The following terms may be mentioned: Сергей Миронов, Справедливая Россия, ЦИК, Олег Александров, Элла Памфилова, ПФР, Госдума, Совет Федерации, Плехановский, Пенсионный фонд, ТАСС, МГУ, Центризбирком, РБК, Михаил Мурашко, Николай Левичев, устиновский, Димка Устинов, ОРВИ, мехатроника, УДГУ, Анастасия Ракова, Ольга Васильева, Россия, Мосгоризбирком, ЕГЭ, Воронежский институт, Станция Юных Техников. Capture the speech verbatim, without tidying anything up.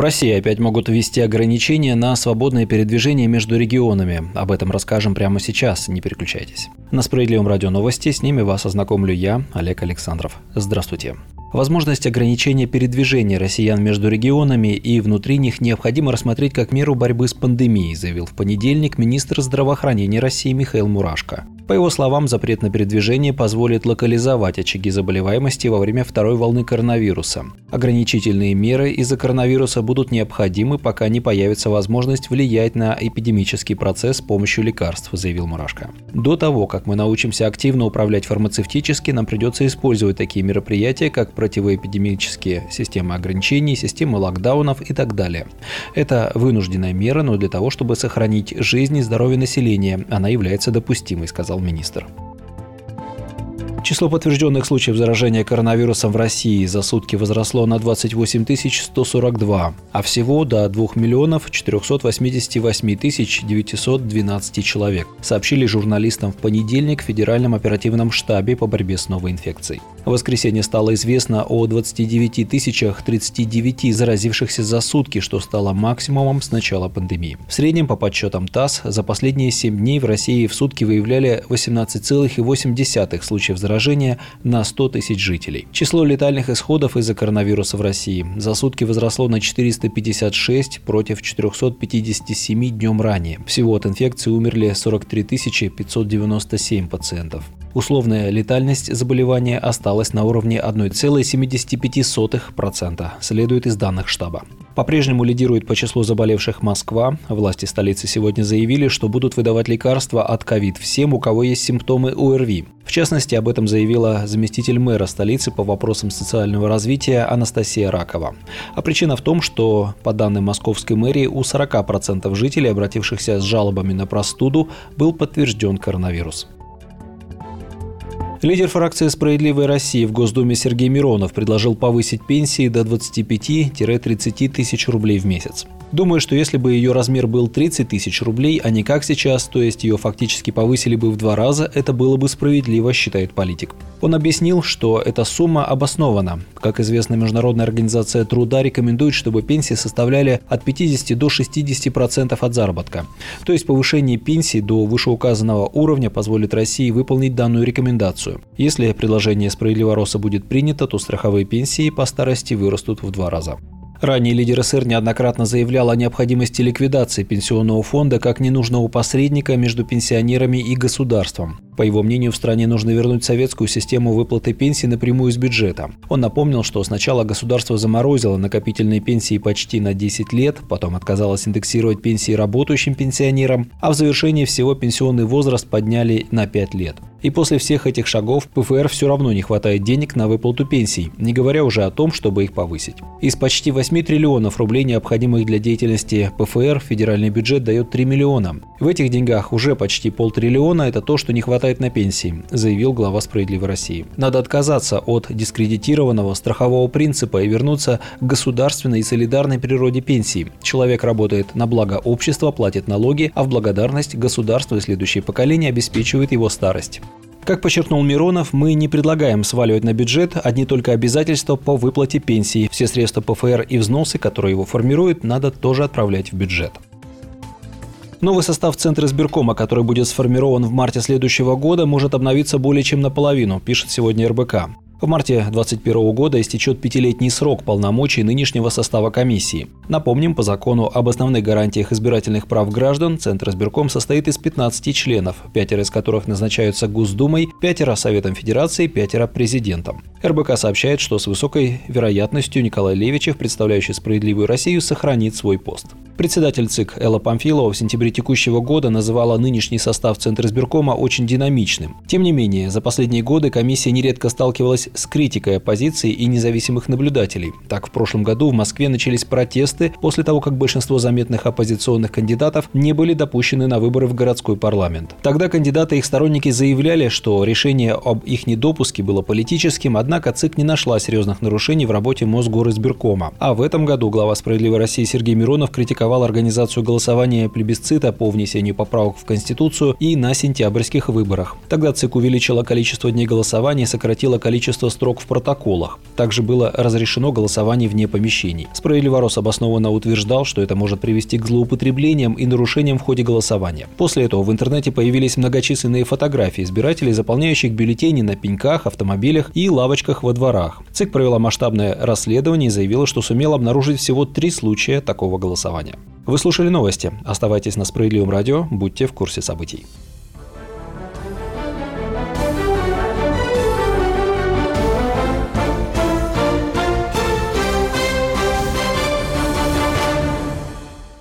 В России опять могут ввести ограничения на свободное передвижение между регионами. Об этом расскажем прямо сейчас, не переключайтесь. На Справедливом радио новости, с ними вас ознакомлю я, Олег Александров. Здравствуйте. Возможность ограничения передвижения россиян между регионами и внутри них необходимо рассмотреть как меру борьбы с пандемией, заявил в понедельник министр здравоохранения России Михаил Мурашко. По его словам, запрет на передвижение позволит локализовать очаги заболеваемости во время второй волны коронавируса. Ограничительные меры из-за коронавируса будут необходимы, пока не появится возможность влиять на эпидемический процесс с помощью лекарств, заявил Мурашко. До того, как мы научимся активно управлять фармацевтически, нам придется использовать такие мероприятия, как противоэпидемические системы ограничений, системы локдаунов и так далее. Это вынужденная мера, но для того, чтобы сохранить жизнь и здоровье населения, она является допустимой, сказал министр. Число подтвержденных случаев заражения коронавирусом в России за сутки возросло на двадцать восемь тысяч сто сорок два, а всего до двух миллионов четырехсот восьмидесяти восьми тысяч девятисот двенадцати человек, сообщили журналистам в понедельник в Федеральном оперативном штабе по борьбе с новой инфекцией. В воскресенье стало известно о двадцати девяти тысячах тридцати девяти заразившихся за сутки, что стало максимумом с начала пандемии. В среднем, по подсчетам ТАСС, за последние семь дней в России в сутки выявляли восемнадцать целых восемь десятых случаев заражения на сто тысяч жителей. Число летальных исходов из-за коронавируса в России за сутки возросло на четыреста пятьдесят шесть против четырехсот пятидесяти семи днем ранее. Всего от инфекции умерли сорок три тысячи пятьсот девяносто семь пациентов. Условная летальность заболевания осталась на уровне одна целая семьдесят пять сотых процента, следует из данных штаба. По-прежнему лидирует по числу заболевших Москва. Власти столицы сегодня заявили, что будут выдавать лекарства от ковид всем, у кого есть симптомы ОРВИ. В частности, об этом заявила заместитель мэра столицы по вопросам социального развития Анастасия Ракова. А причина в том, что, по данным московской мэрии, у сорока процентов жителей, обратившихся с жалобами на простуду, был подтвержден коронавирус. Лидер фракции «Справедливая Россия» в Госдуме Сергей Миронов предложил повысить пенсии до двадцати пяти - тридцати тысяч рублей в месяц. Думаю, что если бы ее размер был тридцать тысяч рублей, а не как сейчас, то есть ее фактически повысили бы в два раза, это было бы справедливо, считает политик. Он объяснил, что эта сумма обоснована. Как известно, Международная организация труда рекомендует, чтобы пенсии составляли от пятидесяти до шестидесяти процентов от заработка. То есть повышение пенсии до вышеуказанного уровня позволит России выполнить данную рекомендацию. Если предложение «Справедливого роста» будет принято, то страховые пенсии по старости вырастут в два раза. Ранее лидер СССР неоднократно заявлял о необходимости ликвидации пенсионного фонда как ненужного посредника между пенсионерами и государством. По его мнению, в стране нужно вернуть советскую систему выплаты пенсий напрямую из бюджета. Он напомнил, что сначала государство заморозило накопительные пенсии почти на десять лет, потом отказалось индексировать пенсии работающим пенсионерам, а в завершении всего пенсионный возраст подняли на пять лет. И после всех этих шагов ПФР все равно не хватает денег на выплату пенсий, не говоря уже о том, чтобы их повысить. Из почти восьми триллионов рублей, необходимых для деятельности ПФР, федеральный бюджет дает три миллиона. В этих деньгах уже почти полтриллиона – это то, что не хватает на пенсии, заявил глава «Справедливой России». Надо отказаться от дискредитированного страхового принципа и вернуться к государственной и солидарной природе пенсии. Человек работает на благо общества, платит налоги, а в благодарность государство и следующие поколения обеспечивают его старость. Как подчеркнул Миронов, мы не предлагаем сваливать на бюджет одни только обязательства по выплате пенсии. Все средства ПФР и взносы, которые его формируют, надо тоже отправлять в бюджет. Новый состав Центризбиркома, который будет сформирован в марте следующего года, может обновиться более чем наполовину, пишет сегодня РБК. В марте две тысячи двадцать первого года истечет пятилетний срок полномочий нынешнего состава комиссии. Напомним, по закону об основных гарантиях избирательных прав граждан Центризбирком состоит из пятнадцати членов, пятеро из которых назначаются Госдумой, пятеро – Советом Федерации, пятеро – президентом. РБК сообщает, что с высокой вероятностью Николай Левичев, представляющий «Справедливую Россию», сохранит свой пост. Председатель ЦИК Элла Памфилова в сентябре текущего года называла нынешний состав Центризбиркома очень динамичным. Тем не менее, за последние годы комиссия нередко сталкивалась с критикой оппозиции и независимых наблюдателей. Так, в прошлом году в Москве начались протесты после того, как большинство заметных оппозиционных кандидатов не были допущены на выборы в городской парламент. Тогда кандидаты и их сторонники заявляли, что решение об их недопуске было политическим, однако ЦИК не нашла серьезных нарушений в работе Мосгоризбиркома. А в этом году глава «Справедливой России» Сергей Миронов критиковал рекомендовал организацию голосования плебисцита по внесению поправок в Конституцию и на сентябрьских выборах. Тогда ЦИК увеличила количество дней голосования и сократила количество строк в протоколах. Также было разрешено голосование вне помещений. Справедливая Россия обоснованно утверждал, что это может привести к злоупотреблениям и нарушениям в ходе голосования. После этого в интернете появились многочисленные фотографии избирателей, заполняющих бюллетени на пеньках, автомобилях и лавочках во дворах. ЦИК провела масштабное расследование и заявила, что сумела обнаружить всего три случая такого голосования. Вы слушали новости. Оставайтесь на Справедливом радио, будьте в курсе событий.